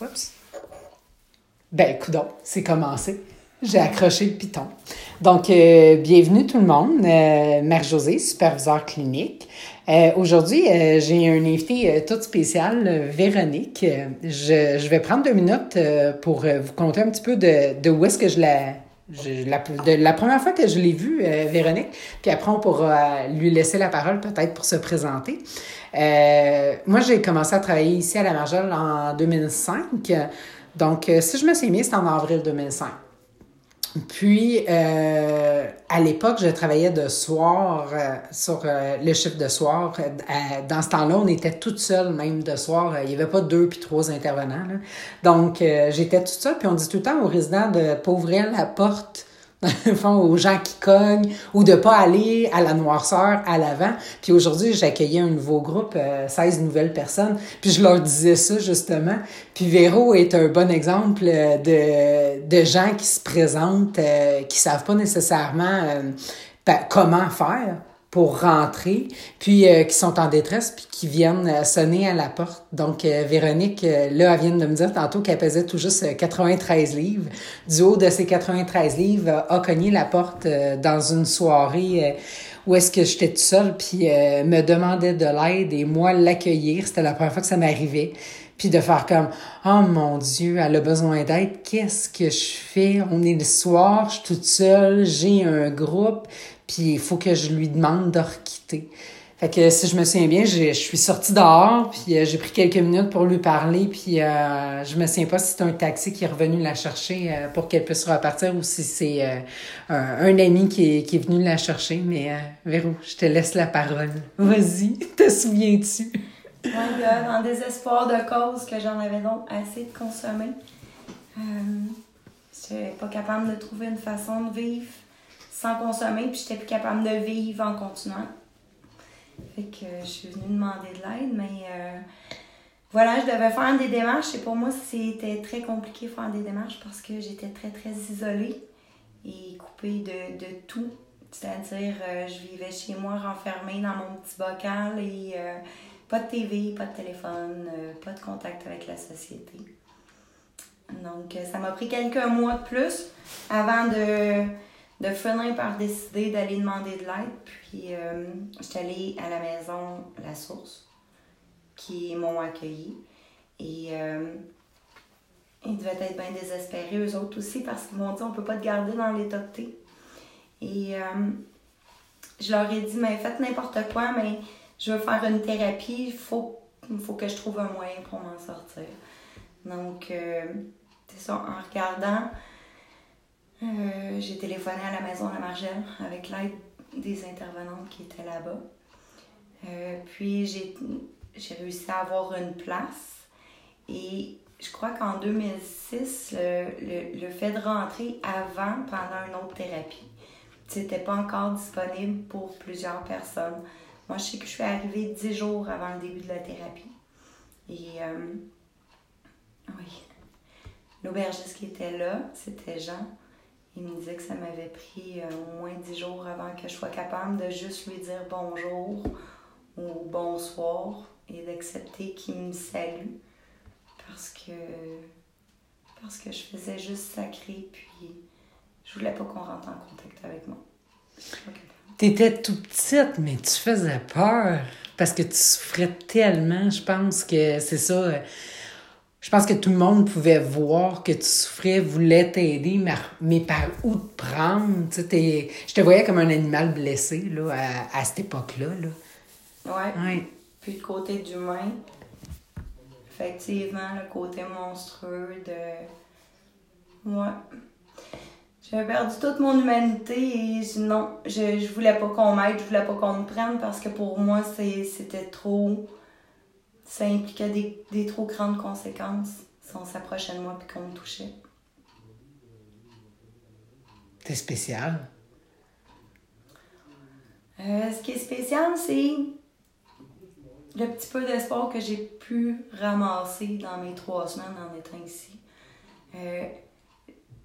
Oups. Ben, coudonc, c'est commencé. J'ai accroché le piton. Donc, bienvenue tout le monde. Marie-Josée, superviseure clinique. Aujourd'hui, j'ai un invité tout spécial, Véronique. Je vais prendre 2 minutes pour vous conter un petit peu de où est-ce que la première fois que je l'ai vue, Véronique, puis après on pourra lui laisser la parole peut-être pour se présenter. Moi, j'ai commencé à travailler ici à La Margelle en 2005. Donc, si je me suis mis, c'était en avril 2005. Puis, à l'époque, je travaillais de soir sur le chiffre de soir. Dans ce temps-là, on était toute seule même de soir. Il n'y avait pas 2 puis 3 intervenants, là. Donc, j'étais toute seule. Puis, on dit tout le temps aux résidents de pas ouvrir la porte, dans le fond, aux gens qui cognent ou de pas aller à la noirceur à l'avant. Puis aujourd'hui, j'accueillais un nouveau groupe, 16 nouvelles personnes. Puis je leur disais ça, justement. Puis Véro est un bon exemple de gens qui se présentent, qui savent pas nécessairement comment faire pour rentrer, puis qui sont en détresse, puis qui viennent sonner à la porte. Donc, Véronique, là, elle vient de me dire tantôt qu'elle pesait tout juste 93 livres. Du haut de ces 93 livres, a cogné la porte dans une soirée où est-ce que j'étais toute seule, puis me demandait de l'aide, et moi, l'accueillir, c'était la première fois que ça m'arrivait. Puis de faire comme « Oh mon Dieu, elle a besoin d'aide, qu'est-ce que je fais? On est le soir, je suis toute seule, j'ai un groupe. » Puis il faut que je lui demande de requitter. Fait que si je me souviens bien, je suis sortie dehors, puis j'ai pris quelques minutes pour lui parler, puis je me souviens pas si c'est un taxi qui est revenu la chercher pour qu'elle puisse repartir ou si c'est un ami qui est venu la chercher. Mais Véro, je te laisse la parole. Vas-y, te souviens-tu? Oui, en désespoir de cause que j'en avais donc assez de consommer. Je n'étais pas capable de trouver une façon de vivre sans consommer, puis j'étais plus capable de vivre en continuant. Fait que je suis venue demander de l'aide, mais voilà, je devais faire des démarches, et pour moi, c'était très compliqué de faire des démarches parce que j'étais très, très isolée et coupée de tout. C'est-à-dire, je vivais chez moi, renfermée dans mon petit bocal, et pas de TV, pas de téléphone, pas de contact avec la société. Donc, ça m'a pris quelques mois de plus avant de finir par décider d'aller demander de l'aide. Puis, j'étais allée à la maison La Source, qui m'ont accueillie. Et ils devaient être bien désespérés, eux autres aussi, parce qu'ils m'ont dit « on peut pas te garder dans l'état de thé ». Et je leur ai dit « mais faites n'importe quoi, mais je veux faire une thérapie, il faut que je trouve un moyen pour m'en sortir ». Donc, c'est ça, en regardant... j'ai téléphoné à la maison La Margelle avec l'aide des intervenantes qui étaient là-bas. Puis j'ai réussi à avoir une place. Et je crois qu'en 2006, le fait de rentrer avant, pendant une autre thérapie, c'était pas encore disponible pour plusieurs personnes. Moi, je sais que je suis arrivée 10 jours avant le début de la thérapie. Et oui, l'aubergiste qui était là, c'était Jean. Il me disait que ça m'avait pris au moins 10 jours avant que je sois capable de juste lui dire bonjour ou bonsoir et d'accepter qu'il me salue parce que je faisais juste sacré, puis je voulais pas qu'on rentre en contact avec moi. Okay. T'étais toute petite, mais tu faisais peur parce que tu souffrais tellement, je pense que c'est ça... Je pense que tout le monde pouvait voir que tu souffrais, voulait t'aider, mais par où te prendre? Tu sais, je te voyais comme un animal blessé là, à cette époque-là. Là. Ouais. Puis le côté d'humain, effectivement, le côté monstrueux de... Ouais. J'avais perdu toute mon humanité et non, je voulais pas qu'on m'aide, je voulais pas qu'on me prenne parce que pour moi, c'était trop... Ça impliquait des trop grandes conséquences si on s'approchait de moi et qu'on me touchait. T'es spécial? Ce qui est spécial, c'est le petit peu d'espoir que j'ai pu ramasser dans mes 3 semaines en étant ici.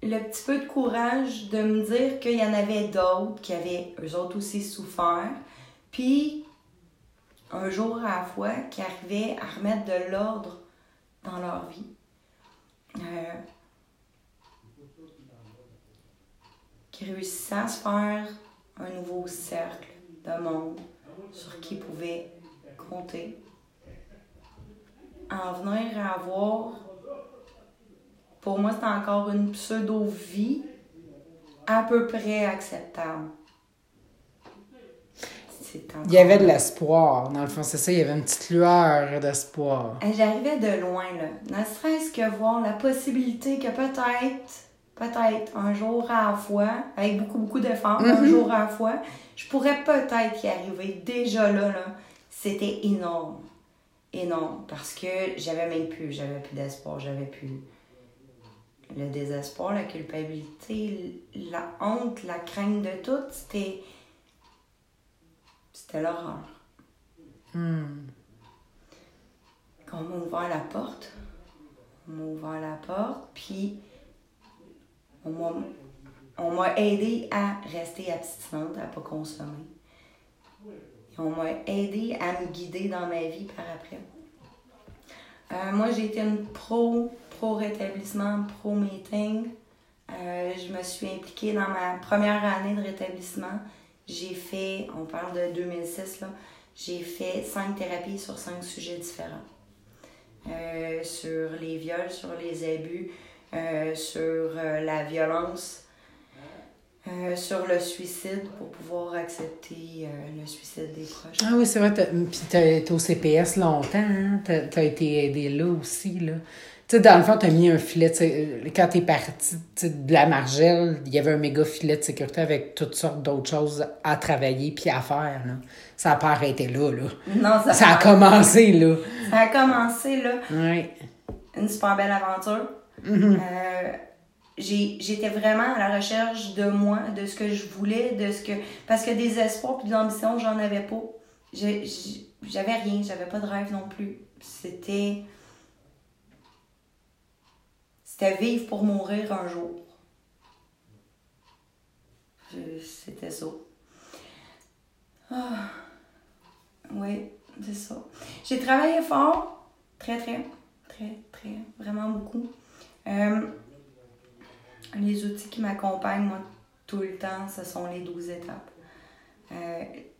Le petit peu de courage de me dire qu'il y en avait d'autres qui avaient, eux autres aussi, souffert. Puis... un jour à la fois, qui arrivaient à remettre de l'ordre dans leur vie. qui réussissait à se faire un nouveau cercle de monde sur qui pouvait compter, en venir à avoir, pour moi c'est encore une pseudo-vie à peu près acceptable. Il y avait de l'espoir, dans le fond, c'est ça, il y avait une petite lueur d'espoir. J'arrivais de loin, là. Ne serait-ce que voir la possibilité que peut-être, un jour à la fois, avec beaucoup, beaucoup d'efforts, mm-hmm. un jour à la fois, je pourrais peut-être y arriver. Déjà là, c'était énorme. Énorme, parce que j'avais plus d'espoir, j'avais plus le désespoir, la culpabilité, la honte, la crainte de tout, c'était l'horreur. Quand on m'a ouvert la porte, puis on m'a aidé à rester abstinente, à pas consommer. Et on m'a aidé à me guider dans ma vie par après. Moi, j'ai été une pro-rétablissement, pro-meeting. Je me suis impliquée dans ma première année de rétablissement. J'ai fait, on parle de 2006, là, j'ai fait 5 thérapies sur 5 sujets différents. Sur les viols, sur les abus, sur la violence, sur le suicide pour pouvoir accepter le suicide des proches. Ah oui, c'est vrai. Puis tu as été au CPS longtemps, hein? Tu as été aidée là aussi, là. Tu sais, dans le fond, tu as mis un filet. Quand tu es parti de la Margelle, il y avait un méga filet de sécurité avec toutes sortes d'autres choses à travailler puis à faire. Là. Ça n'a pas arrêté là. Non, ça a commencé là. Ça a commencé là. Oui. Une super belle aventure. Mm-hmm. J'étais vraiment à la recherche de moi, de ce que je voulais, parce que des espoirs puis de l'ambition, j'en avais pas. J'avais rien, j'avais pas de rêve non plus. C'était vivre pour mourir un jour. C'était ça. Ah. Oui, c'est ça. J'ai travaillé fort. Très, très, très, très, vraiment beaucoup. Les outils qui m'accompagnent, moi, tout le temps, ce sont les 12 étapes.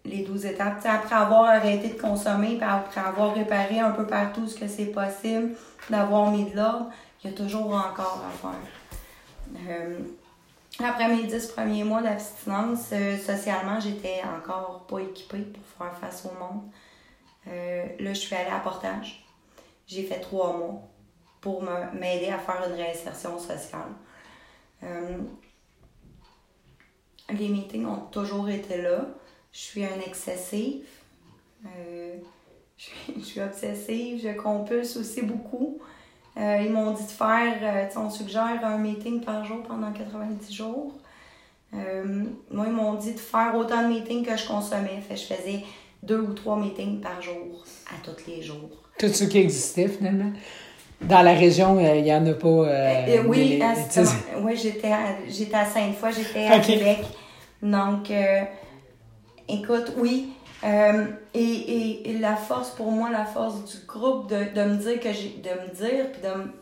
Les 12 étapes, après avoir arrêté de consommer, après avoir réparé un peu partout ce que c'est possible, d'avoir mis de l'ordre, il y a toujours encore à faire. Après mes 10 premiers mois d'abstinence, socialement, j'étais encore pas équipée pour faire face au monde. Là, je suis allée à Portage. J'ai fait 3 mois pour m'aider à faire une réinsertion sociale. Les meetings ont toujours été là. Je suis un excessif. Je suis obsessive. Je compulse aussi beaucoup. Ils m'ont dit de faire, on suggère un meeting par jour pendant 90 jours. Moi, ils m'ont dit de faire autant de meetings que je consommais. Fait, je faisais 2 ou 3 meetings par jour, à tous les jours. Tout ce qui existait, finalement. Dans la région, il n'y en a pas... oui, oui, j'étais à Sainte-Foy, j'étais à Québec. Donc, écoute, oui... et la force pour moi, la force du groupe de me dire que puis de me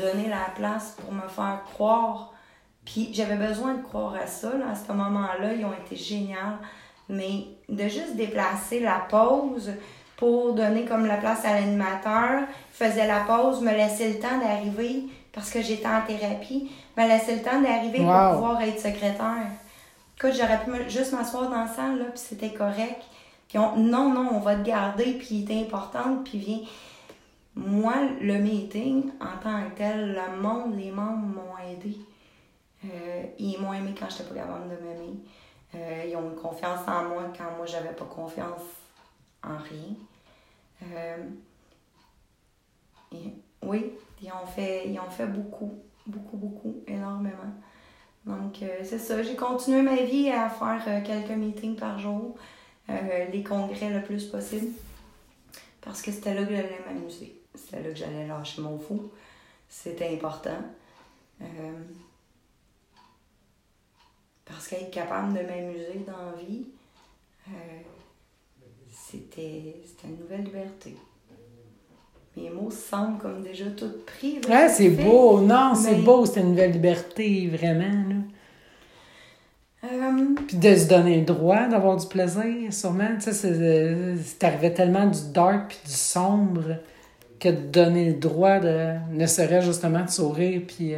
donner la place pour me faire croire. Puis j'avais besoin de croire à ça, là, à ce moment-là, ils ont été géniaux. Mais de juste déplacer la pause pour donner comme la place à l'animateur, faisait la pause, me laissait le temps d'arriver parce que j'étais en thérapie, me laissait le temps d'arriver pour pouvoir être secrétaire. Écoute, j'aurais pu juste m'asseoir dans la salle, là, puis c'était correct. Puis non, on va te garder, puis t'es importante, puis viens. Moi, le meeting, en tant que tel, le monde, les membres m'ont aidé. Ils m'ont aimé quand j'étais pas capable de m'aimer. Ils ont eu confiance en moi quand moi, j'avais pas confiance en rien. Oui, ils ont fait beaucoup, beaucoup, beaucoup, énormément. Donc, c'est ça. J'ai continué ma vie à faire quelques meetings par jour. Les congrès le plus possible. Parce que c'était là que j'allais m'amuser. C'était là que j'allais lâcher mon fou. C'était important. Parce qu'être capable de m'amuser dans la vie, c'était une nouvelle liberté. Mes mots semblent comme déjà tout pris. Là, ouais, c'est beau. Non, c'est beau. C'est une nouvelle liberté, vraiment. Là. Puis de se donner le droit d'avoir du plaisir, sûrement. Tu sais, c'est arrivé tellement du dark puis du sombre que de donner le droit de, ne serait-ce justement de sourire puis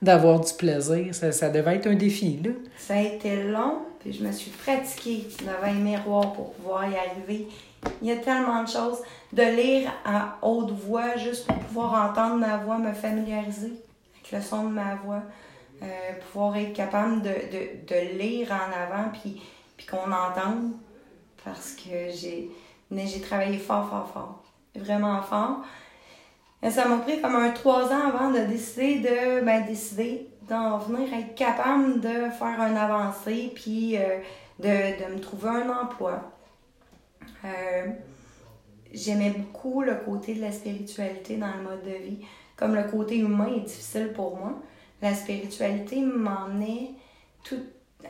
d'avoir du plaisir, ça devait être un défi, là. Ça a été long, puis je me suis pratiquée devant les miroirs pour pouvoir y arriver. Il y a tellement de choses. De lire à haute voix juste pour pouvoir entendre ma voix, me familiariser avec le son de ma voix. Pouvoir être capable de lire en avant puis qu'on entende, parce que j'ai travaillé fort, vraiment fort. Et ça m'a pris comme 3 ans avant de décider d'en venir à être capable de faire une avancée puis de me trouver un emploi. J'aimais beaucoup le côté de la spiritualité dans le mode de vie. Comme le côté humain est difficile pour moi, la spiritualité m'emmenait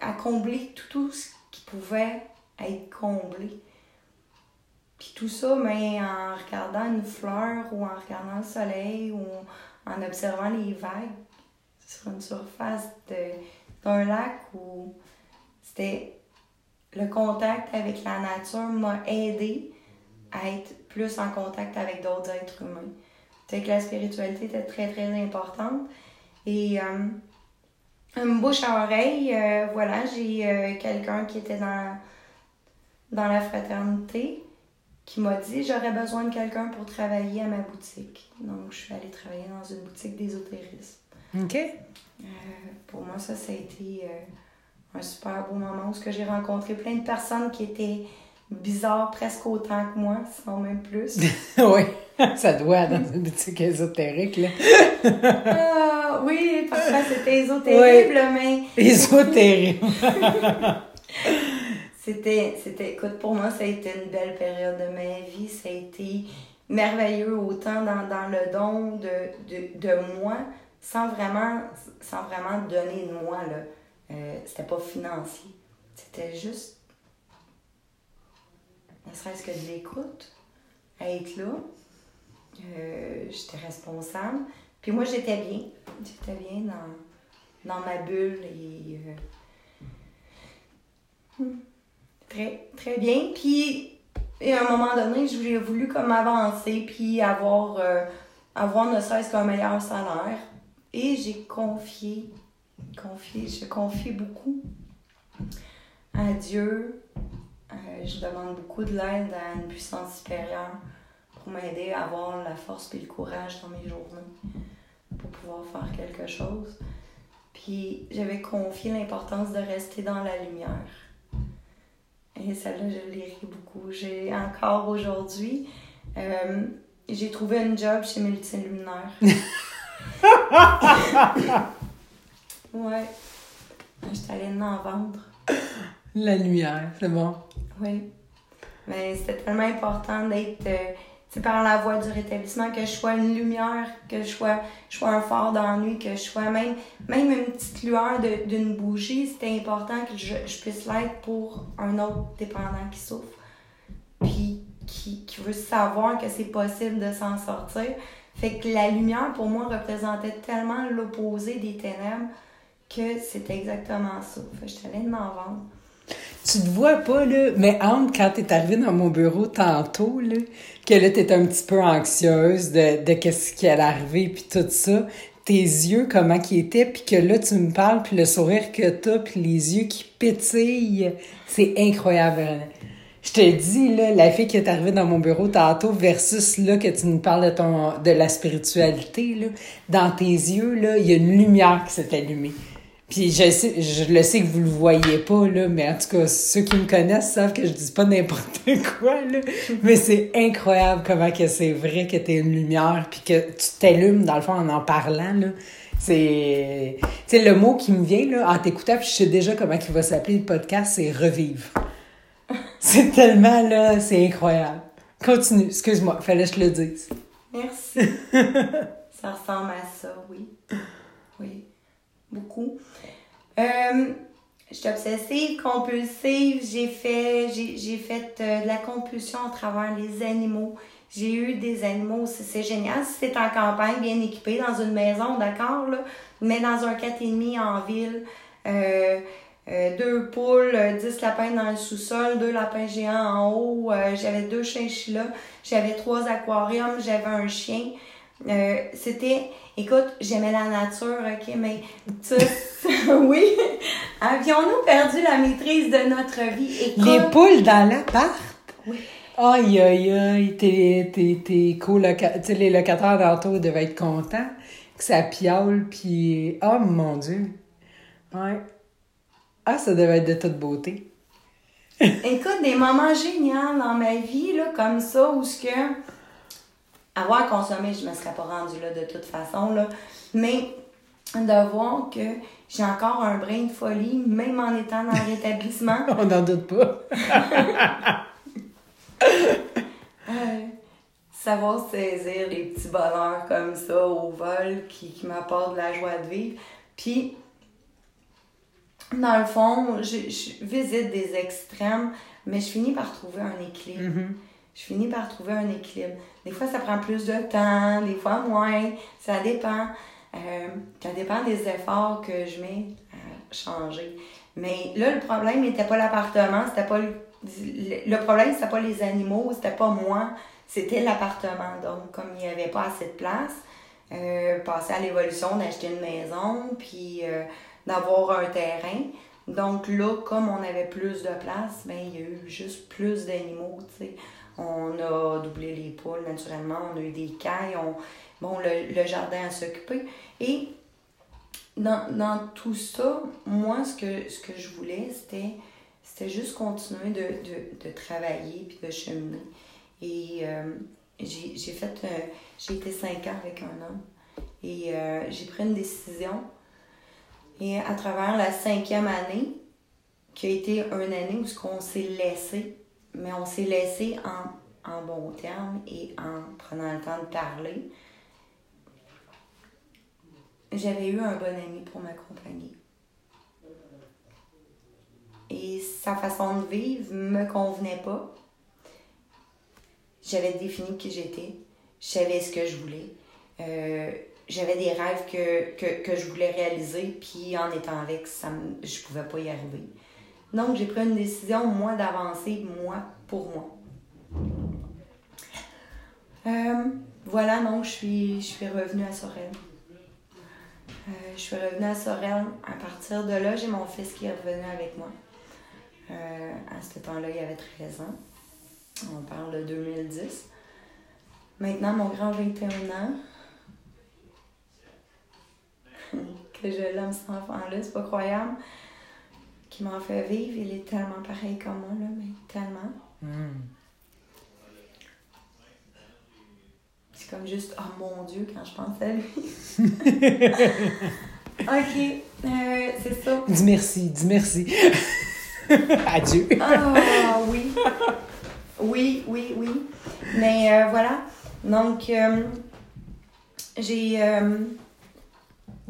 à combler tout ce qui pouvait être comblé. Puis tout ça, mais en regardant une fleur ou en regardant le soleil ou en observant les vagues sur une surface d'un lac, où c'était le contact avec la nature m'a aidé à être plus en contact avec d'autres êtres humains. Donc la spiritualité était très, très importante. Et une bouche à oreille, j'ai quelqu'un qui était dans la fraternité qui m'a dit « J'aurais besoin de quelqu'un pour travailler à ma boutique. » Donc, je suis allée travailler dans une boutique d'ésotérisme. OK. Pour moi, ça a été un super beau moment où j'ai rencontré plein de personnes qui étaient bizarres presque autant que moi, sinon même plus. Oui, ça doit dans une boutique ésotérique, là. Oui, parfois c'était ésotérique, oui. Mais... Ésotérique! Écoute, pour moi, ça a été une belle période de ma vie. Ça a été merveilleux autant dans le don de moi, sans vraiment donner de moi, là. C'était pas financier. C'était juste, ne serait-ce que de l'écoute, à être là. J'étais responsable. Puis moi, j'étais bien. J'étais bien dans ma bulle et... Très, très bien. Puis, à un moment donné, j'ai voulu comme avancer puis avoir ne serait-ce qu'un meilleur salaire. Et j'ai confié beaucoup à Dieu. Je demande beaucoup de l'aide à une puissance supérieure pour m'aider à avoir la force et le courage dans mes journées pour pouvoir faire quelque chose. Puis, j'avais confié l'importance de rester dans la lumière. Et celle-là, je l'ai ri beaucoup. J'ai encore aujourd'hui, j'ai trouvé une job chez Multiluminaire. Ouais. J'étais allée en vendre. La lumière, c'est bon. Oui. Mais c'était tellement important d'être... c'est par la voie du rétablissement, que je sois une lumière, que je sois un phare d'ennui, que je sois même une petite lueur d'une bougie. C'était important que je puisse l'être pour un autre dépendant qui souffre, puis qui veut savoir que c'est possible de s'en sortir. Fait que la lumière, pour moi, représentait tellement l'opposé des ténèbres que c'était exactement ça. Fait que je t'allais m'en vendre. Tu te vois pas, là, mais Anne, quand t'es arrivée dans mon bureau tantôt, là, que là, t'es un petit peu anxieuse de qu'est-ce qui allait arriver, puis tout ça, tes yeux, comment qu'ils étaient, puis que là, tu me parles, puis le sourire que t'as, puis les yeux qui pétillent, c'est incroyable. Je te dis, là, la fille qui est arrivée dans mon bureau tantôt versus là que tu nous parles de la spiritualité, là, dans tes yeux, là, il y a une lumière qui s'est allumée. Puis je le sais que vous le voyez pas, là, mais en tout cas, ceux qui me connaissent savent que je dis pas n'importe quoi, là. Mais c'est incroyable comment que c'est vrai que t'es une lumière puis que tu t'allumes, dans le fond, en parlant, là. C'est... Tu sais, le mot qui me vient, là, en t'écoutant, puis je sais déjà comment il va s'appeler le podcast, c'est « revivre ». C'est tellement, là, c'est incroyable. Continue, excuse-moi, fallait que je le dise. Merci. Ça ressemble à ça, oui. Oui. Beaucoup. Je suis obsessive, compulsive. J'ai fait de la compulsion à travers les animaux. J'ai eu des animaux. C'est génial. Si c'est en campagne, bien équipé, dans une maison, d'accord, là, mais dans un 4,5 en ville. 2 poules, 10 lapins dans le sous-sol, 2 lapins géants en haut, j'avais 2 chinchillas, j'avais 3 aquariums, j'avais un chien. C'était, écoute, j'aimais la nature, ok, mais ça, oui, avions-nous perdu la maîtrise de notre vie? Écoute, les poules dans l'appart? Oui. Aïe, aïe, aïe, tes les locataires d'entour devaient être contents que ça piaule, puis oh mon Dieu, ouais. Ah, ça devait être de toute beauté. Écoute, des moments géniaux dans ma vie, là, comme ça, où ce que... Avoir consommé, je ne me serais pas rendue là de toute façon, là. Mais de voir que j'ai encore un brin de folie, même en étant dans le rétablissement. On n'en doute pas. Savoir saisir les petits bonheurs comme ça au vol qui m'apportent de la joie de vivre. Puis... Dans le fond, je visite des extrêmes, mais je finis par trouver un équilibre. Mm-hmm. Je finis par trouver un équilibre. Des fois, ça prend plus de temps, des fois moins. Ça dépend. Ça dépend des efforts que je mets à changer. Mais là, le problème n'était pas l'appartement, c'était pas le problème, c'était pas les animaux, c'était pas moi, c'était l'appartement. Donc, comme il n'y avait pas assez de place, passer à l'évolution d'acheter une maison, puis... d'avoir un terrain. Donc là, comme on avait plus de place, ben il y a eu juste plus d'animaux, tu sais. On a doublé les poules, naturellement. On a eu des cailles. Bon, le jardin à s'occuper. Et dans tout ça, moi, ce que je voulais, c'était juste continuer de travailler puis de cheminer. Et j'ai été 5 ans avec un homme. Et j'ai pris une décision. Et à travers la 5e année, qui a été une année où on s'est laissé, mais on s'est laissé en bons termes et en prenant le temps de parler, j'avais eu un bon ami pour m'accompagner. Et sa façon de vivre me convenait pas. J'avais défini qui j'étais, je savais ce que je voulais. J'avais des rêves que je voulais réaliser, puis en étant avec, je pouvais pas y arriver. Donc, j'ai pris une décision, moi, d'avancer, moi, pour moi. Voilà, donc, je suis revenue à Sorel. Je suis revenue à Sorel. À partir de là, j'ai mon fils qui est revenu avec moi. À ce temps-là, il avait 13 ans. On parle de 2010. Maintenant, mon grand a 21 ans. Que je l'aime cet enfant-là, c'est pas croyable, qui m'en fait vivre. Il est tellement pareil comme moi, là, mais tellement. Mm. C'est comme juste, oh mon Dieu, quand je pense à lui. OK, c'est ça. Dis merci. Adieu. Ah, oui. Oui. Mais voilà, donc,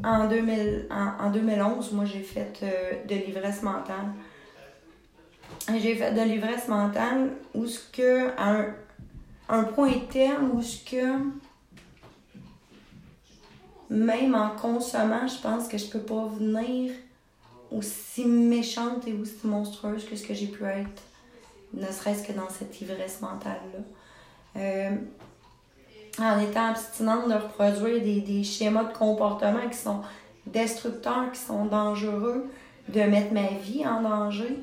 en 2011, moi, j'ai fait de l'ivresse mentale. J'ai fait de l'ivresse mentale où ce que, à un point terme, où ce que, même en consommant, je pense que je peux pas venir aussi méchante et aussi monstrueuse que ce que j'ai pu être, ne serait-ce que dans cette ivresse mentale-là. En étant abstinente de reproduire des schémas de comportement qui sont destructeurs, qui sont dangereux, de mettre ma vie en danger,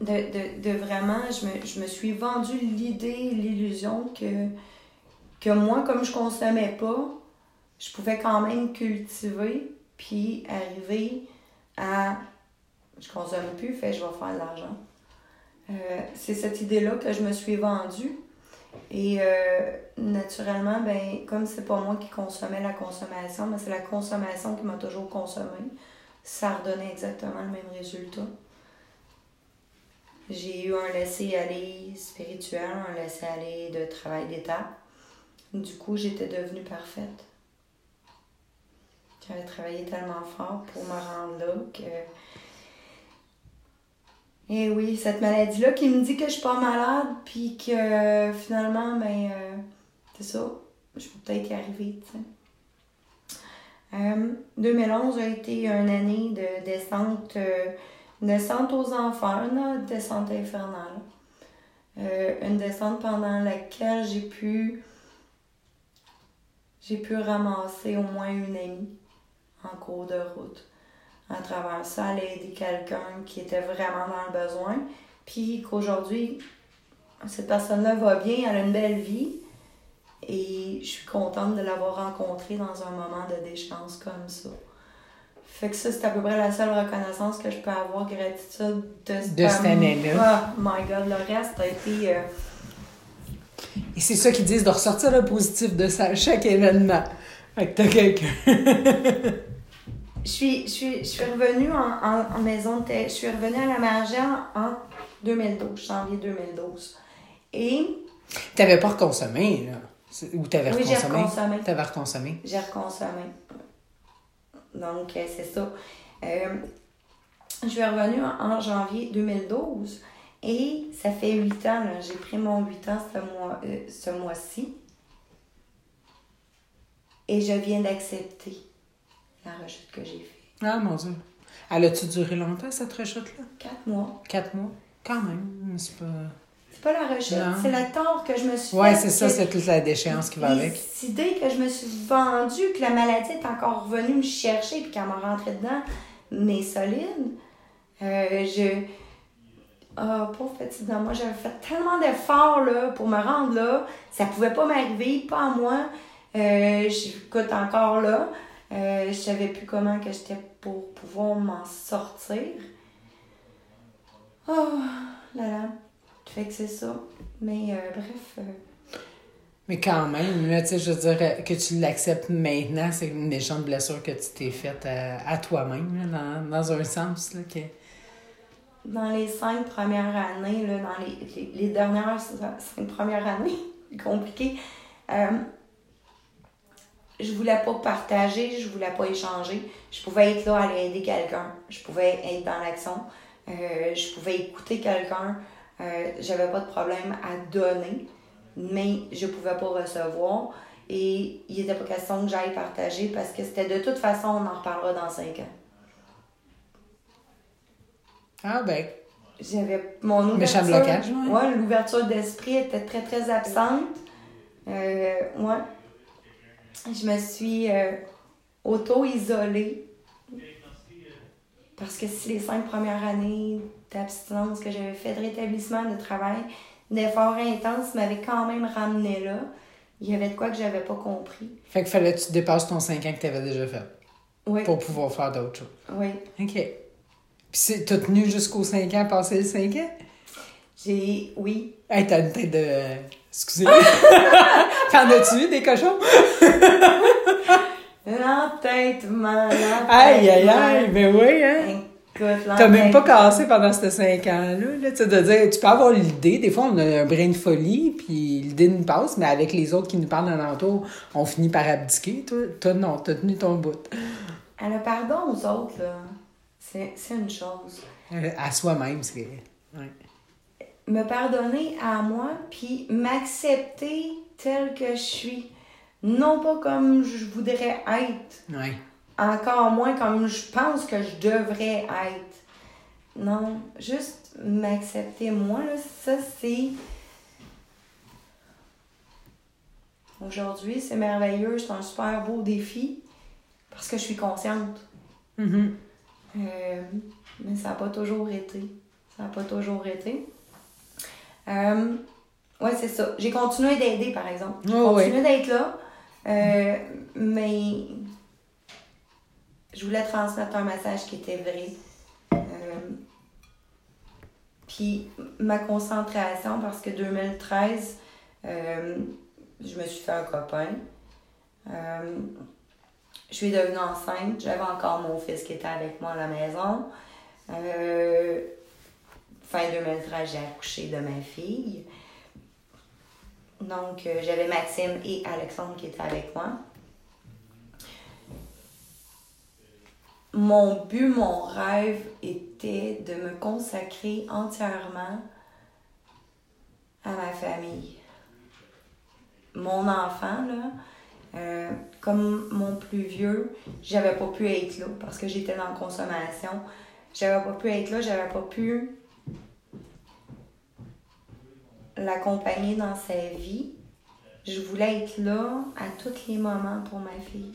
de vraiment, je me suis vendue l'idée, l'illusion que moi, comme je consommais pas, je pouvais quand même cultiver, puis arriver à... Je consomme plus, fait je vais faire de l'argent. C'est cette idée-là que je me suis vendue. Et naturellement, ben comme c'est pas moi qui consommais la consommation, mais c'est la consommation qui m'a toujours consommée, ça redonnait exactement le même résultat. J'ai eu un laisser-aller spirituel, un laisser-aller de travail d'étape. Du coup, j'étais devenue parfaite. J'avais travaillé tellement fort pour me rendre là que... Et oui, cette maladie-là qui me dit que je suis pas malade, puis que finalement, ben, c'est ça, je peux peut-être y arriver, tu sais. 2011 a été une année de descente aux enfers, une descente infernale. Une descente pendant laquelle j'ai pu ramasser au moins une amie en cours de route. À travers ça, elle a aidé quelqu'un qui était vraiment dans le besoin, puis qu'aujourd'hui, cette personne-là va bien, elle a une belle vie, et je suis contente de l'avoir rencontrée dans un moment de déchéance comme ça. Fait que ça, c'est à peu près la seule reconnaissance que je peux avoir, gratitude de cette année-là. Oh my God, le reste a été... Et c'est ça qu'ils disent, de ressortir le positif de ça, chaque événement. Fait que t'as quelqu'un... Je suis revenue en maison de thé. Je suis revenue à La Margelle en 2012, janvier 2012. Et... T'avais pas reconsommé, là? Ou t'avais reconsommé? Oui, j'ai reconsommé. T'avais reconsommé? J'ai reconsommé. Donc, c'est ça. Je suis revenue en janvier 2012 et ça fait 8 ans. Là. J'ai pris mon 8 ans ce mois-ci et je viens d'accepter la rechute que j'ai faite. Ah, mon Dieu! Elle a-tu duré longtemps, cette rechute-là? 4 mois. 4 mois? Quand même, c'est pas... C'est pas la rechute, non. C'est la tort que je me suis... Oui, c'est ça, c'est toute la déchéance qui va avec. Cette idée que je me suis vendue, que la maladie est encore revenue me chercher puis qu'elle m'a rentrée dedans, mais solide. Ah, oh, pauvre petite dame, moi, j'avais fait tellement d'efforts là, pour me rendre là. Ça pouvait pas m'arriver, pas à moi. J'écoute encore là. Je savais plus comment que j'étais pour pouvoir m'en sortir. Oh là là. Fait que c'est ça. Mais bref. Mais quand même, là, tu sais, je veux dire, que tu l'acceptes maintenant, c'est une méchante blessure que tu t'es faite à toi-même, là, dans un sens. Là, que... Dans les 5 premières années, là, dans les dernières 5 premières années, compliquées, je voulais pas partager, je voulais pas échanger. Je pouvais être là, aller aider quelqu'un. Je pouvais être dans l'action. Je pouvais écouter quelqu'un. J'avais pas de problème à donner, mais je pouvais pas recevoir. Et il était pas question que j'aille partager parce que c'était de toute façon, on en reparlera dans 5 ans. Ah ben. J'avais mon ouverture. Blocage, ouais. Ouais, l'ouverture d'esprit était très, très absente. Ouais. Je me suis auto-isolée. Parce que si les 5 premières années d'abstinence que j'avais fait, de rétablissement, de travail, d'efforts intenses m'avaient quand même ramené là, il y avait de quoi que j'avais pas compris. Fait que fallait que tu dépasses ton 5 ans que tu avais déjà fait. Oui. Pour pouvoir faire d'autres choses. Oui. OK. Puis t'as tenu jusqu'aux 5 ans, passé les 5 ans? Oui. Hey, t'as une tête de... Excusez-moi. T'en as-tu eu des cochons? L'entêtement, aïe, aïe, aïe, mais oui, hein? Écoute, t'as même pas cassé pendant ces 5 ans-là, tu de dire, tu peux avoir l'idée, des fois on a un brin de folie, puis l'idée nous passe, mais avec les autres qui nous parlent alentour, on finit par abdiquer, toi non, t'as tenu ton bout. Alors, pardon aux autres, là, c'est une chose. À soi-même, c'est... Ouais. Me pardonner à moi, puis m'accepter telle que je suis. Non pas comme je voudrais être. Oui. Encore moins comme je pense que je devrais être. Non, juste m'accepter. Moi, là, ça, c'est... Aujourd'hui, c'est merveilleux. C'est un super beau défi parce que je suis consciente. Mm-hmm. Mais ça n'a pas toujours été. Ça n'a pas toujours été. Oui, c'est ça. J'ai continué d'aider, par exemple. J'ai continué d'être là. Mais je voulais transmettre un message qui était vrai. Puis ma concentration, parce que 2013, je me suis fait un copain. Je suis devenue enceinte. J'avais encore mon fils qui était avec moi à la maison. Fin 2013, j'ai accouché de ma fille. Donc, j'avais Maxime et Alexandre qui étaient avec moi. Mon but, mon rêve était de me consacrer entièrement à ma famille. Mon enfant, là, Comme mon plus vieux, j'avais pas pu être là parce que j'étais dans la consommation. J'avais pas pu être là, j'avais pas pu l'accompagner dans sa vie. Je voulais être là à tous les moments pour ma fille.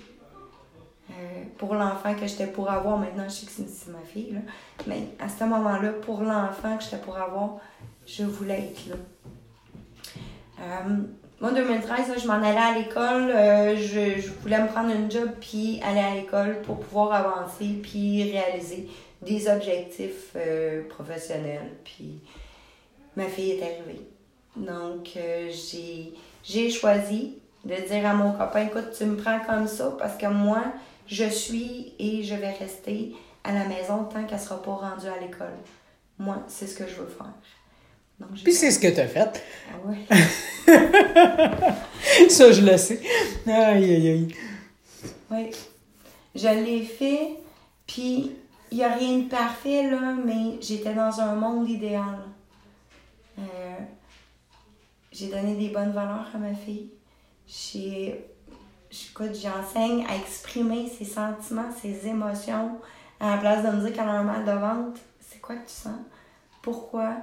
Pour l'enfant que j'étais pour avoir, maintenant je sais que c'est ma fille, là. Mais à ce moment-là, pour l'enfant que j'étais pour avoir, je voulais être là. Moi, en 2013, là, je m'en allais à l'école, je voulais me prendre une job puis aller à l'école pour pouvoir avancer puis réaliser des objectifs professionnels. Puis ma fille est arrivée. Donc, j'ai choisi de dire à mon copain, écoute, tu me prends comme ça parce que moi, je suis et je vais rester à la maison tant qu'elle ne sera pas rendue à l'école. Moi, c'est ce que je veux faire. Donc, puis c'est ce que tu as fait. Ah ouais. Ça, je le sais. Aïe, aïe, aïe. Oui. Je l'ai fait, puis il n'y a rien de parfait, là, mais j'étais dans un monde idéal. J'ai donné des bonnes valeurs à ma fille. J'enseigne à exprimer ses sentiments, ses émotions, à la place de me dire qu'elle a un mal de ventre. C'est quoi que tu sens? Pourquoi?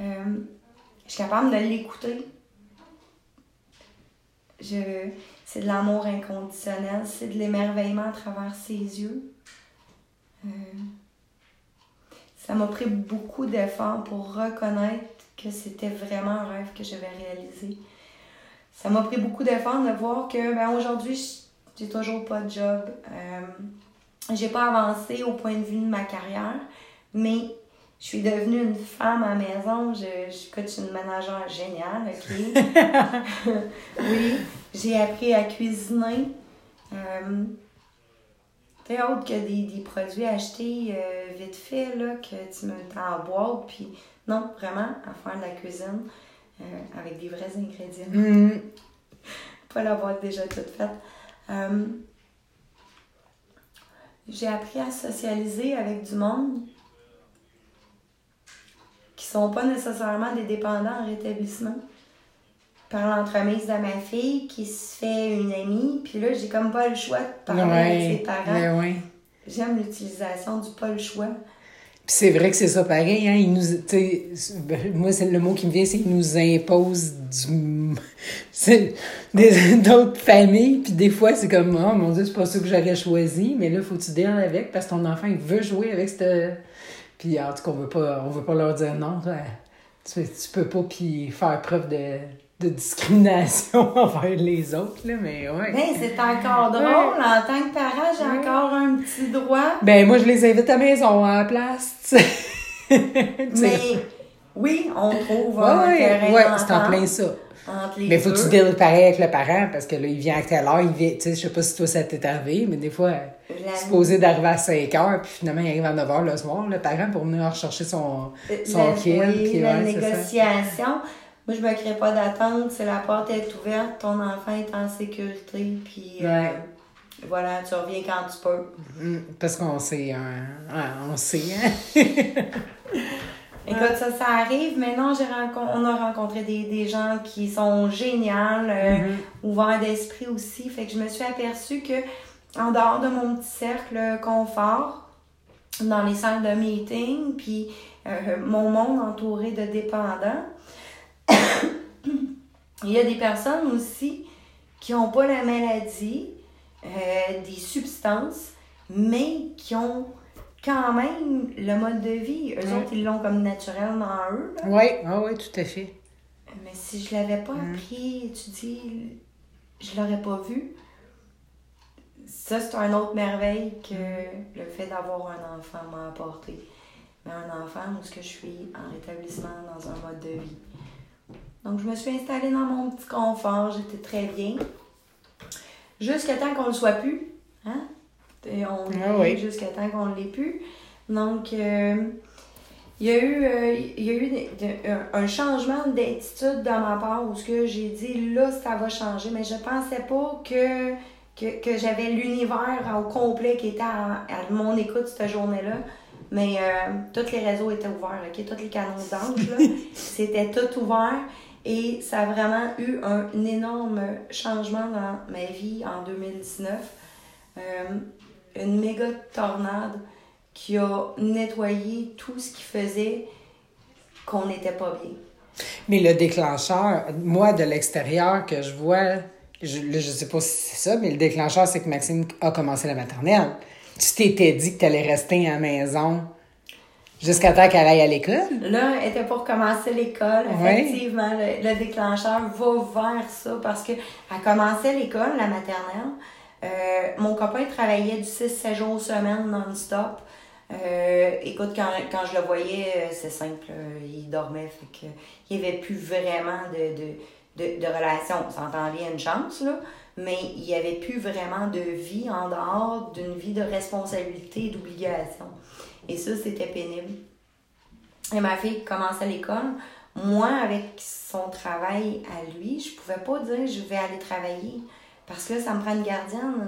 Je suis capable de l'écouter. C'est de l'amour inconditionnel, c'est de l'émerveillement à travers ses yeux. Ça m'a pris beaucoup d'efforts pour reconnaître que c'était vraiment un rêve que j'avais réalisé. Ça m'a pris beaucoup d'efforts de voir que aujourd'hui, j'ai toujours pas de job. J'ai pas avancé au point de vue de ma carrière, mais je suis devenue une femme à la maison. Je suis une ménagère géniale, OK? Oui, j'ai appris à cuisiner. T'es autre que des produits achetés vite fait, là, que tu mets en boîte, puis non, vraiment, à faire de la cuisine avec des vrais ingrédients. Mm-hmm. Pas la boîte déjà toute faite. J'ai appris à socialiser avec du monde qui ne sont pas nécessairement des dépendants en rétablissement. Par l'entremise de ma fille qui se fait une amie, puis là, j'ai comme pas le choix de parler avec ses parents. Ouais. J'aime l'utilisation du pas le choix. Puis c'est vrai que c'est ça pareil, hein. Moi, c'est le mot qui me vient, c'est qu'ils nous imposent d'autres familles, puis des fois, c'est comme, oh mon Dieu, c'est pas ça que j'aurais choisi, mais là, faut que tu deals avec parce que ton enfant, il veut jouer avec cette. Puis en tout cas, on veut pas leur dire non, toi. Tu peux pas, puis faire preuve de discrimination envers les autres, là, mais ouais. Ben, c'est encore drôle. Ouais. En tant que parent, j'ai encore un petit droit. Ben, moi, je les invite à la maison, à la place. Mais, oui, on trouve un terrain. Oui, c'est en plein ça. Mais faut que tu deals pareil avec le parent, parce que là, il vient à telle heure, tu sais, je sais pas si toi, ça t'est arrivé, mais des fois, supposé d'arriver à 5 heures, puis finalement, il arrive à 9 heures le soir, le parent, pour venir rechercher son kid. Oui, puis, la négociation... Moi, je me crée pas d'attente. Si la porte est ouverte, ton enfant est en sécurité, puis voilà, tu reviens quand tu peux. Parce qu'on sait, on sait, hein? Écoute, ça arrive. Maintenant, on a rencontré des gens qui sont géniaux, ouverts d'esprit aussi. Fait que je me suis aperçue que, en dehors de mon petit cercle confort, dans les salles de meeting, puis mon monde entouré de dépendants, il y a des personnes aussi qui n'ont pas la maladie, des substances, mais qui ont quand même le mode de vie. Eux autres, ils l'ont comme naturel dans eux. Oui, tout à fait. Mais si je ne l'avais pas appris, je ne l'aurais pas vu. Ça, c'est une autre merveille que le fait d'avoir un enfant m'a apporté. Mais un enfant où je suis en rétablissement dans un mode de vie. Donc, je me suis installée dans mon petit confort. J'étais très bien. Jusqu'à temps qu'on ne le soit plus. Hein? Et on jusqu'à temps qu'on ne l'ait plus. Donc, il y a eu un changement d'attitude dans ma part où ce que j'ai dit, là, ça va changer. Mais je ne pensais pas que j'avais l'univers au complet qui était à mon écoute cette journée-là. Mais tous les réseaux étaient ouverts, OK? Tous les canaux d'angle, c'était tout ouvert. Et ça a vraiment eu un énorme changement dans ma vie en 2019. Une méga tornade qui a nettoyé tout ce qui faisait qu'on n'était pas bien. Mais le déclencheur, moi, de l'extérieur que je vois, je ne sais pas si c'est ça, mais le déclencheur, c'est que Maxime a commencé la maternelle. Tu t'étais dit que tu allais rester à la maison jusqu'à temps qu'elle aille à l'école? Là, elle était pour commencer l'école. Effectivement, ouais. Le déclencheur va vers ça parce qu'elle commençait l'école, la maternelle. Mon copain travaillait du 6-7 jours semaine non-stop. Écoute, quand je le voyais, c'est simple, il dormait, fait que il n'y avait plus vraiment de relation. On s'entend bien, une chance, là, mais il n'y avait plus vraiment de vie en dehors d'une vie de responsabilité et d'obligation. Et ça, c'était pénible. Et ma fille commençait l'école. Moi, avec son travail à lui, je ne pouvais pas dire « je vais aller travailler ». Parce que là, ça me prend une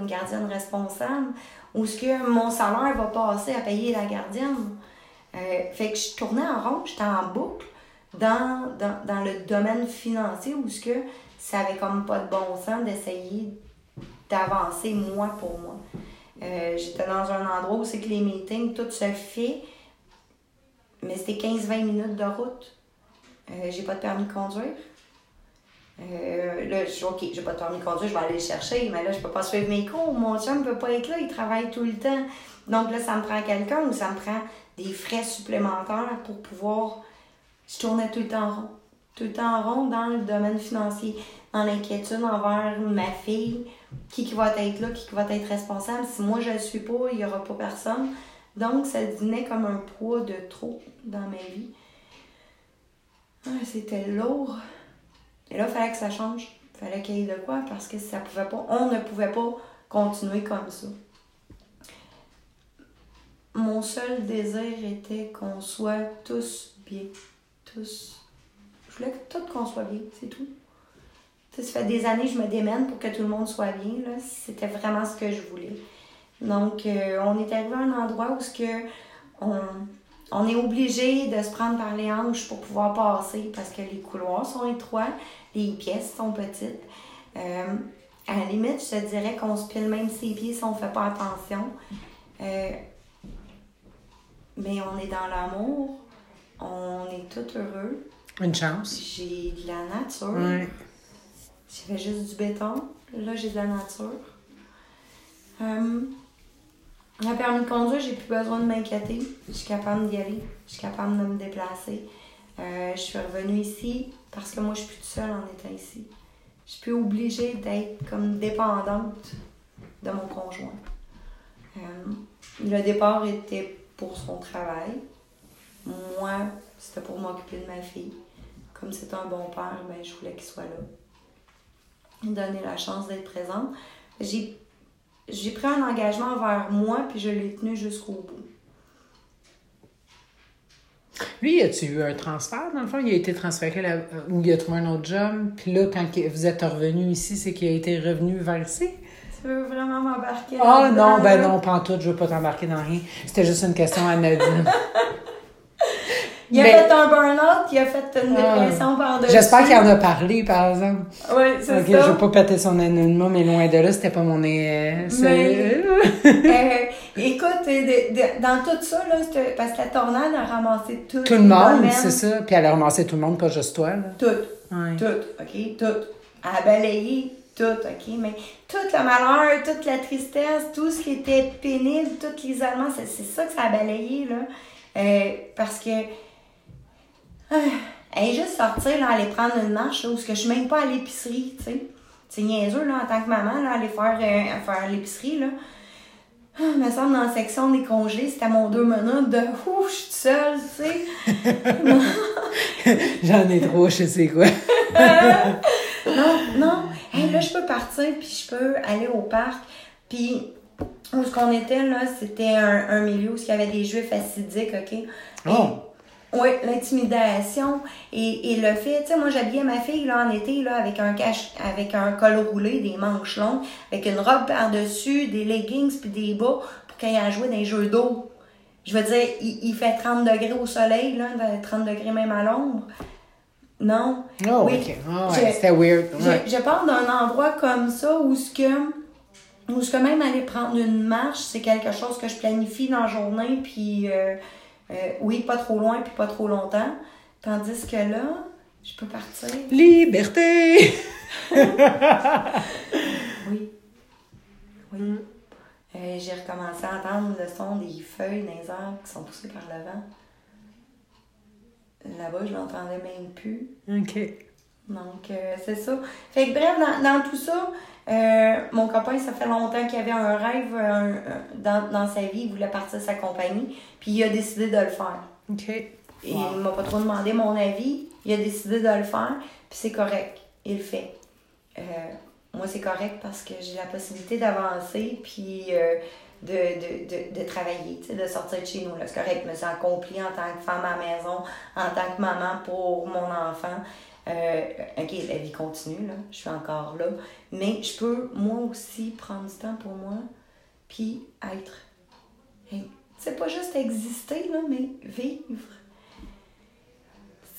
gardienne responsable, où ce que mon salaire va passer à payer la gardienne. Fait que je tournais en rond, j'étais en boucle dans le domaine financier, où ce que ça avait comme pas de bon sens d'essayer d'avancer moi pour moi. J'étais dans un endroit où c'est que les meetings, tout se fait, mais c'était 15-20 minutes de route. J'ai pas de permis de conduire. Là, je suis OK, j'ai pas de permis de conduire, je vais aller le chercher, mais là, je peux pas suivre mes cours. Mon chum peut pas être là, il travaille tout le temps. Donc là, ça me prend quelqu'un ou ça me prend des frais supplémentaires pour pouvoir. Je tournais tout le temps en rond dans le domaine financier, dans l'inquiétude envers ma fille, qui va être là, qui va être responsable. Si moi, je le suis pas, il y aura pas personne. Donc, ça devenait comme un poids de trop dans ma vie. C'était lourd. Et là, il fallait que ça change. Il fallait qu'il y ait de quoi parce que ça pouvait pas, on ne pouvait pas continuer comme ça. Mon seul désir était qu'on soit tous bien. Tous. Je voulais que tout qu'on soit bien, c'est tout. Ça fait des années que je me démène pour que tout le monde soit bien. Là. C'était vraiment ce que je voulais. Donc, on est arrivé à un endroit où on est obligé de se prendre par les hanches pour pouvoir passer parce que les couloirs sont étroits, les pièces sont petites. À la limite, je te dirais qu'on se pile même ses pieds si on ne fait pas attention. Mais on est dans l'amour, on est tout heureux. Une chance. J'ai de la nature. Ouais. J'avais juste du béton. Là, j'ai de la nature. Le permis de conduire, j'ai plus besoin de m'inquiéter. Je suis capable d'y aller. Je suis capable de me déplacer. Je suis revenue ici parce que moi, je suis plus toute seule en étant ici. Je suis plus obligée d'être comme dépendante de mon conjoint. Le départ était pour son travail. Moi, c'était pour m'occuper de ma fille. Comme c'est un bon père, ben, je voulais qu'il soit là. Donner la chance d'être présente. J'ai pris un engagement envers moi, puis je l'ai tenu jusqu'au bout. Lui, a-tu eu un transfert, dans le fond? Il a été transféré, ou il a trouvé un autre job, puis là, quand vous êtes revenu ici, c'est qu'il a été revenu vers ici? Tu veux vraiment m'embarquer? Ah oh, non, ben non, pantoute, je veux pas t'embarquer dans rien. C'était juste une question à Nadine. Il a fait un burn-out, il a fait une dépression par-dessus. J'espère qu'il en a parlé, par exemple. Oui, c'est okay, ça. Je ne veux pas péter son anonymat, mais loin de là, c'était pas mon... écoute, dans tout ça, là, parce que la tornade a ramassé tout le monde, c'est ça. Puis elle a ramassé tout le monde, pas juste toi. Là. Tout. Ouais. Tout, OK? Tout. Elle a balayé tout, OK? Mais tout le malheur, toute la tristesse, tout ce qui était pénible, tout l'isolement, c'est ça que ça a balayé, là. Parce que... Elle est juste sortir, là, aller prendre une marche, là, où je suis même pas à l'épicerie, tu sais. C'est niaiseux, là, en tant que maman, là, aller faire l'épicerie, là. Il me semble, dans la section des congés, c'était mon 2 minutes de « Ouh, je suis toute seule, tu sais. » J'en ai trop, je sais quoi. Non. Là, je peux partir, puis je peux aller au parc. Puis, où ce qu'on était, là, c'était un milieu où il y avait des Juifs hassidiques, OK? Oui, l'intimidation et le fait, tu sais, moi j'habillais ma fille là en été là avec un col roulé, des manches longues, avec une robe par-dessus, des leggings puis des bas pour qu'elle aille jouer dans les jeux d'eau. Je veux dire, il fait 30 degrés au soleil là, 30 degrés même à l'ombre. Non? Oh, oui. OK. Oh, ouais, c'était weird. Ouais. Je pars d'un endroit comme ça où ce que... Ou je peux même aller prendre une marche, c'est quelque chose que je planifie dans la journée, puis oui, pas trop loin, puis pas trop longtemps. Tandis que là, je peux partir. Liberté! Oui. Oui. J'ai recommencé à entendre le son des feuilles dans les arbres qui sont poussées par le vent. Là-bas, je l'entendais même plus. OK. Donc, c'est ça. Fait que bref, dans tout ça... mon copain, ça fait longtemps qu'il avait un rêve dans sa vie, il voulait partir de sa compagnie, puis il a décidé de le faire. OK. Et wow. Il m'a pas trop demandé mon avis, il a décidé de le faire, puis c'est correct, il le fait. Moi, c'est correct parce que j'ai la possibilité d'avancer, puis de travailler, tu sais, de sortir de chez nous. Là. C'est correct, je me suis accomplie en tant que femme à la maison, en tant que maman pour mon enfant. OK, la vie continue, là, je suis encore là, mais je peux, moi aussi, prendre du temps pour moi, puis être, c'est pas juste exister, là, mais vivre,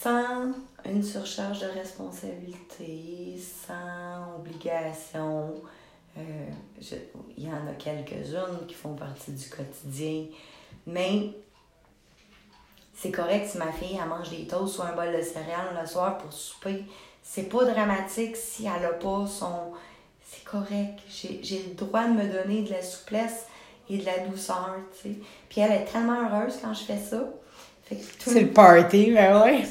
sans une surcharge de responsabilité, sans obligation, il y en a quelques-unes qui font partie du quotidien, mais... C'est correct si ma fille, elle mange des toasts ou un bol de céréales le soir pour souper. C'est pas dramatique si elle a pas son... C'est correct. J'ai le droit de me donner de la souplesse et de la douceur, tu sais. Puis elle est tellement heureuse quand je fais ça. Fait que tout... C'est le party, ben ouais.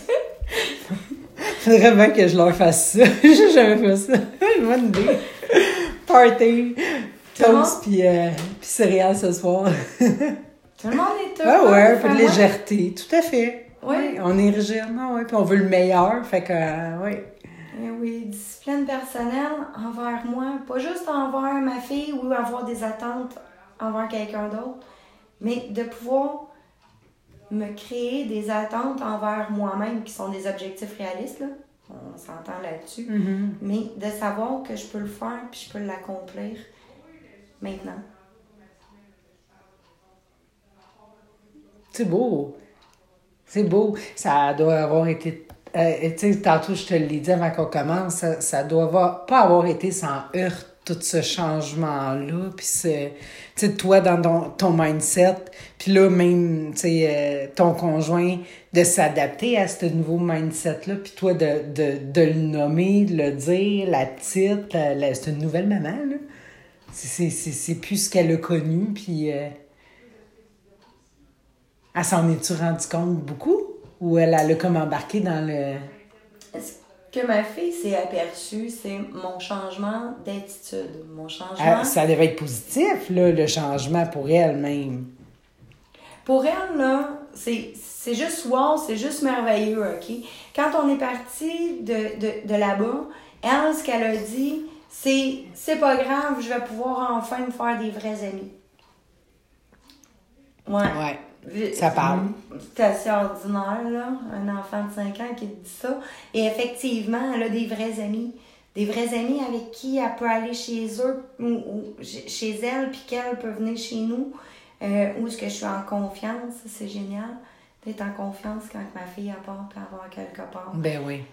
Faudrait bien que je leur fasse ça. J'ai jamais fait ça. Une bonne idée. Party, toast puis céréales ce soir. Tout le monde est heureux. Ah ouais, un peu de légèreté, tout à fait. Oui. Ouais, on est rigide, ouais, puis on veut le meilleur, fait que, oui. Oui, discipline personnelle envers moi, pas juste envers ma fille ou avoir des attentes envers quelqu'un d'autre, mais de pouvoir me créer des attentes envers moi-même qui sont des objectifs réalistes, là. On s'entend là-dessus, mais de savoir que je peux le faire puis je peux l'accomplir maintenant. C'est beau. C'est beau. Ça doit avoir été... tu sais, tantôt, je te l'ai dit avant qu'on commence, ça doit pas avoir été sans heurte, tout ce changement-là. Puis, tu sais, toi, dans ton mindset, puis là, même, tu sais, ton conjoint, de s'adapter à ce nouveau mindset-là, puis toi, de le nommer, de le dire, la petite, c'est une nouvelle maman, là. C'est plus ce qu'elle a connu, puis... Elle s'en est-tu rendue compte beaucoup? Ou elle a comme embarqué dans le... Ce que ma fille s'est aperçue, c'est mon changement d'attitude. Mon changement... ça devait être positif, là, le changement pour elle-même. Pour elle, là, c'est juste wow, c'est juste merveilleux, OK? Quand on est parti de là-bas, elle, ce qu'elle a dit, c'est pas grave, je vais pouvoir enfin me faire des vrais amis. Ouais. Ouais. Ça parle. C'est assez ordinaire, là, un enfant de 5 ans qui te dit ça. Et effectivement, elle a des vrais amis. Des vrais amis avec qui elle peut aller chez eux ou chez elle, puis qu'elle peut venir chez nous. Où est-ce que je suis en confiance? C'est génial d'être en confiance quand ma fille apporte à avoir quelque part. Ben oui.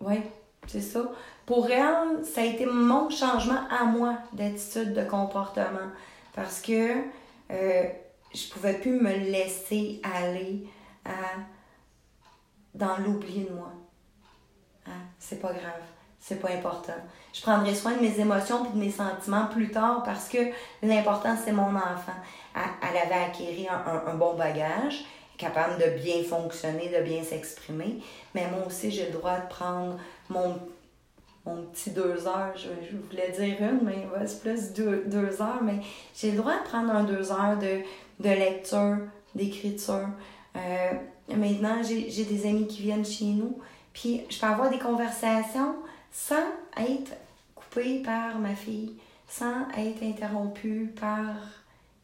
Oui, c'est ça. Pour elle, ça a été mon changement à moi d'attitude, de comportement. Parce que je pouvais plus me laisser aller dans l'oubli de moi. Hein? C'est pas grave, c'est pas important. Je prendrai soin de mes émotions et de mes sentiments plus tard parce que l'important, c'est mon enfant. Elle avait acquis un bon bagage, capable de bien fonctionner, de bien s'exprimer. Mais moi aussi, j'ai le droit de prendre mon petit 2 heures, je voulais dire une, mais ouais, c'est plus 2 heures, mais j'ai le droit de prendre un 2 heures de lecture, d'écriture. Maintenant, j'ai des amis qui viennent chez nous, puis je peux avoir des conversations sans être coupée par ma fille, sans être interrompue par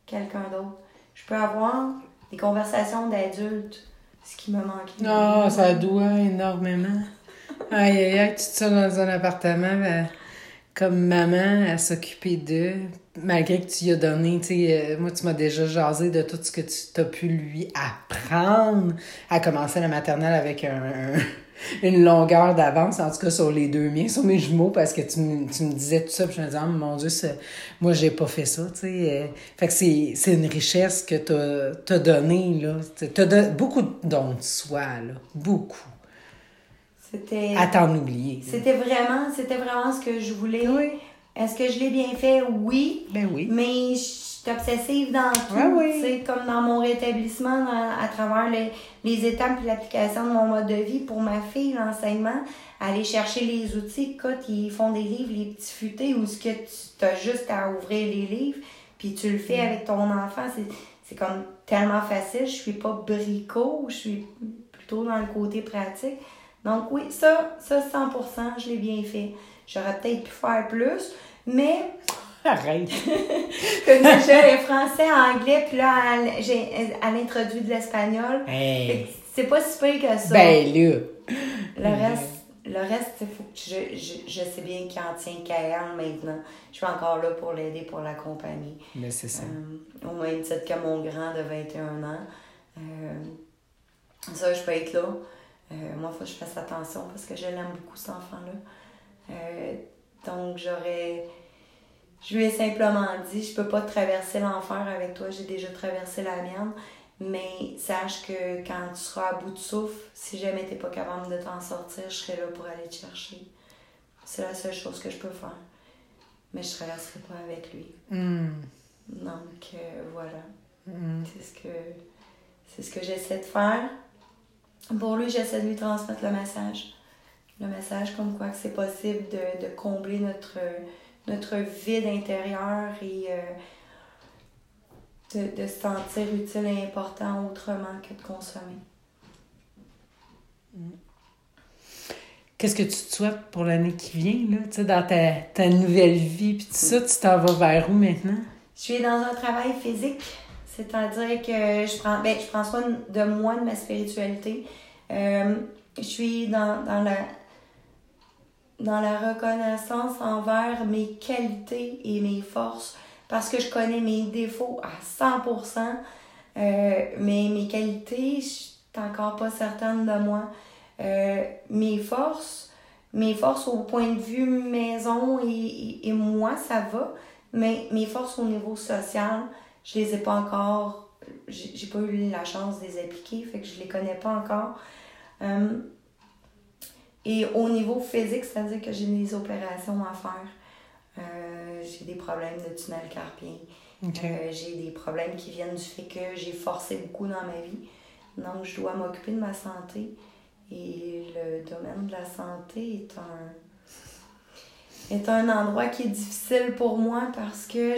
quelqu'un d'autre. Je peux avoir des conversations d'adultes, ce qui me manquait. Non, ça doit énormément. Aïe, aïe, aïe, tu te sens dans un appartement, ben, comme maman à s'occuper d'eux, malgré que tu lui as donné, tu sais, moi, tu m'as déjà jasé de tout ce que tu as pu lui apprendre à commencer la maternelle avec une longueur d'avance, en tout cas sur les deux miens, sur mes jumeaux, parce que tu me disais tout ça, puis je me disais, oh, mon Dieu, moi, j'ai pas fait ça, tu sais. Fait que c'est une richesse que t'as donnée, là. T'as donné beaucoup de dons de soi, là. Beaucoup. C'était... à t'en oublier. C'était vraiment ce que je voulais. Oui. Est-ce que je l'ai bien fait? Oui. Ben oui. Mais je suis obsessive dans tout. Ben oui. Tu sais, comme dans mon rétablissement, à travers les étapes et l'application de mon mode de vie pour ma fille, l'enseignement, aller chercher les outils. Quand ils font des livres, les petits futés, où ce que tu as juste à ouvrir les livres, puis tu le fais avec ton enfant. C'est comme tellement facile. Je suis pas bricot, je suis plutôt dans le côté pratique. Donc oui, ça 100%, je l'ai bien fait. J'aurais peut-être pu faire plus, mais... Arrête! Comme déjà, les français, anglais, puis là, elle introduit de l'espagnol. Hey. C'est pas si pire que ça. Ben là! Le reste, faut que je sais bien qu'il en tient qu'à elle maintenant. Je suis encore là pour l'aider, pour l'accompagner. Mais c'est ça. Au moins, peut-être que mon grand de 21 ans. Ça, je peux être là. Moi, il faut que je fasse attention parce que je l'aime beaucoup, cet enfant-là. Donc, je lui ai simplement dit, je peux pas traverser l'enfer avec toi, j'ai déjà traversé la mienne, mais sache que quand tu seras à bout de souffle, si jamais t'es pas capable de t'en sortir, je serai là pour aller te chercher. C'est la seule chose que je peux faire. Mais je traverserai pas avec lui. Mm. Donc, voilà. Mm. C'est ce que j'essaie de faire. Pour lui, j'essaie de lui transmettre le message. Le message comme quoi que c'est possible de combler notre vide intérieur et de se sentir utile et important autrement que de consommer. Qu'est-ce que tu te souhaites pour l'année qui vient, là, tu sais, dans ta nouvelle vie? Puis tout ça, tu t'en vas vers où maintenant? Je suis dans un travail physique. C'est-à-dire que je prends soin de moi, de ma spiritualité. Je suis dans la reconnaissance envers mes qualités et mes forces parce que je connais mes défauts à 100%, mais mes qualités, je suis encore pas certaine de moi. Mes forces au point de vue maison et moi, ça va, mais mes forces au niveau social, je les ai pas encore, j'ai pas eu la chance de les appliquer, fait que je les connais pas encore. Et au niveau physique, c'est-à-dire que j'ai des opérations à faire. J'ai des problèmes de tunnel carpien. Okay. J'ai des problèmes qui viennent du fait que j'ai forcé beaucoup dans ma vie. Donc, je dois m'occuper de ma santé. Et le domaine de la santé est un endroit qui est difficile pour moi parce que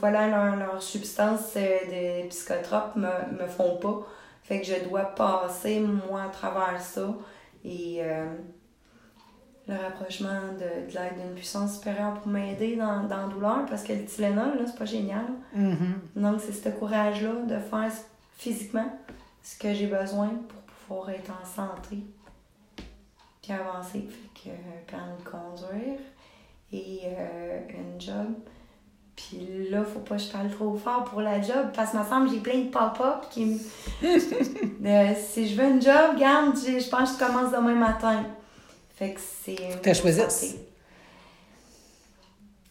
leurs substances de psychotropes me font pas. Fait que je dois passer, moi, à travers ça. Et le rapprochement de l'aide d'une puissance supérieure pour m'aider dans la douleur, parce que le Tylenol, là, c'est pas génial. Mm-hmm. Donc, c'est ce courage-là de faire physiquement ce que j'ai besoin pour pouvoir être en santé. Puis avancer. Fait que permis de conduire et une job. Puis là, faut pas que je parle trop fort pour la job, parce que me semble j'ai plein de papas qui me... si je veux une job, regarde, je pense que je commence demain matin. Fait que c'est... T'as choisi?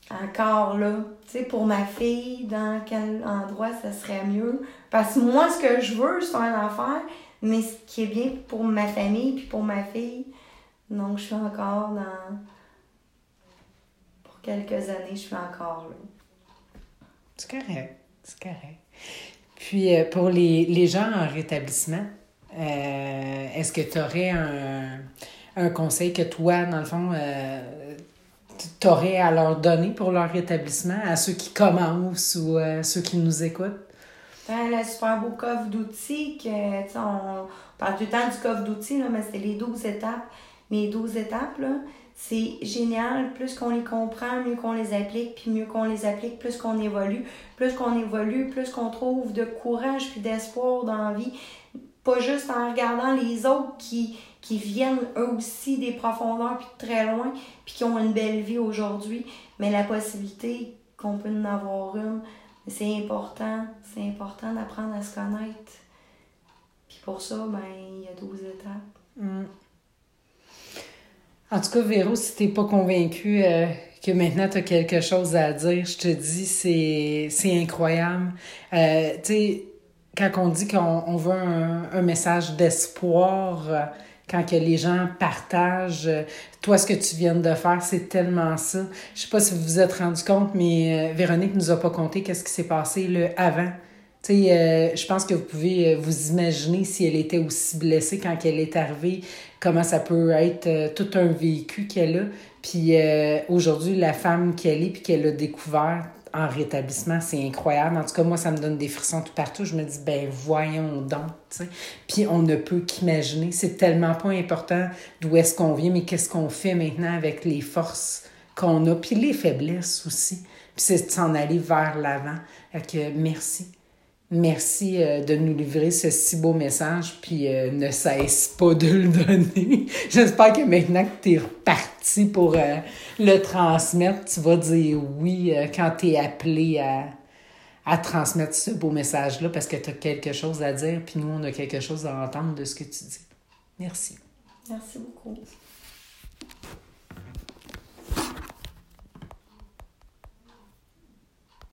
Encore là. Tu sais, pour ma fille, dans quel endroit ça serait mieux? Parce que moi, ce que je veux, c'est un affaire, mais ce qui est bien pour ma famille puis pour ma fille. Donc, je suis encore dans... Pour quelques années, je suis encore là. C'est correct. Puis, pour les gens en rétablissement, est-ce que tu aurais un conseil que toi, dans le fond, tu aurais à leur donner pour leur rétablissement, à ceux qui commencent ou ceux qui nous écoutent? Ben, le super beau coffre d'outils, on parle tout le temps du coffre d'outils, là, mais c'est les 12 étapes. Les 12 étapes, là, c'est génial, plus qu'on les comprend, mieux qu'on les applique, puis mieux qu'on les applique, plus qu'on évolue, plus qu'on trouve de courage puis d'espoir dans la vie. Pas juste en regardant les autres qui viennent eux aussi des profondeurs puis de très loin puis qui ont une belle vie aujourd'hui. Mais la possibilité qu'on peut en avoir une, c'est important. C'est important d'apprendre à se connaître. Puis pour ça, ben il y a 12 étapes. Mm. En tout cas, Véro, si t'es pas convaincue que maintenant t'as quelque chose à dire, je te dis, c'est incroyable. Tu sais, quand on dit qu'on veut un message d'espoir, quand que les gens partagent, toi, ce que tu viens de faire, c'est tellement ça. Je sais pas si vous vous êtes rendu compte, mais Véronique nous a pas conté qu'est-ce qui s'est passé le avant. Tu sais, je pense que vous pouvez vous imaginer si elle était aussi blessée quand elle est arrivée, comment ça peut être tout un vécu qu'elle a. Puis aujourd'hui, la femme qu'elle est puis qu'elle a découverte en rétablissement, c'est incroyable. En tout cas, moi, ça me donne des frissons tout partout. Je me dis, ben voyons donc, tu sais. Puis on ne peut qu'imaginer. C'est tellement pas important d'où est-ce qu'on vient, mais qu'est-ce qu'on fait maintenant avec les forces qu'on a, puis les faiblesses aussi. Puis c'est de s'en aller vers l'avant. Fait que merci. Merci de nous livrer ce si beau message, puis ne cesse pas de le donner. J'espère que maintenant que tu es reparti pour le transmettre, tu vas dire oui quand tu es appelé à transmettre ce beau message-là, parce que tu as quelque chose à dire, puis nous, on a quelque chose à entendre de ce que tu dis. Merci. Merci beaucoup.